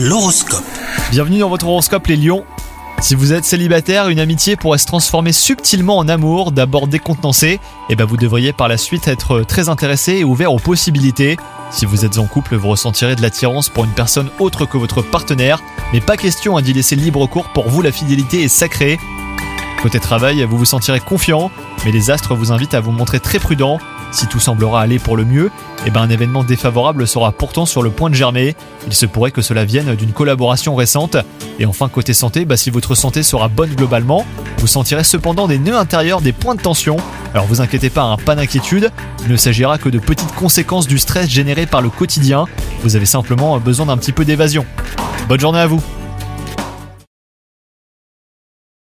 L'horoscope. Bienvenue dans votre horoscope les lions. Si vous êtes célibataire, une amitié pourrait se transformer subtilement en amour, d'abord décontenancé. Et vous devriez par la suite être très intéressé et ouvert aux possibilités. Si vous êtes en couple, vous ressentirez de l'attirance pour une personne autre que votre partenaire. Mais pas question d'y laisser libre cours, pour vous la fidélité est sacrée. Côté travail, vous vous sentirez confiant, mais les astres vous invitent à vous montrer très prudent. Si tout semblera aller pour le mieux, un événement défavorable sera pourtant sur le point de germer. Il se pourrait que cela vienne d'une collaboration récente. Et enfin, côté santé, si votre santé sera bonne globalement, vous sentirez cependant des nœuds intérieurs, des points de tension. Alors vous inquiétez pas, pas d'inquiétude. Il ne s'agira que de petites conséquences du stress généré par le quotidien. Vous avez simplement besoin d'un petit peu d'évasion. Bonne journée à vous.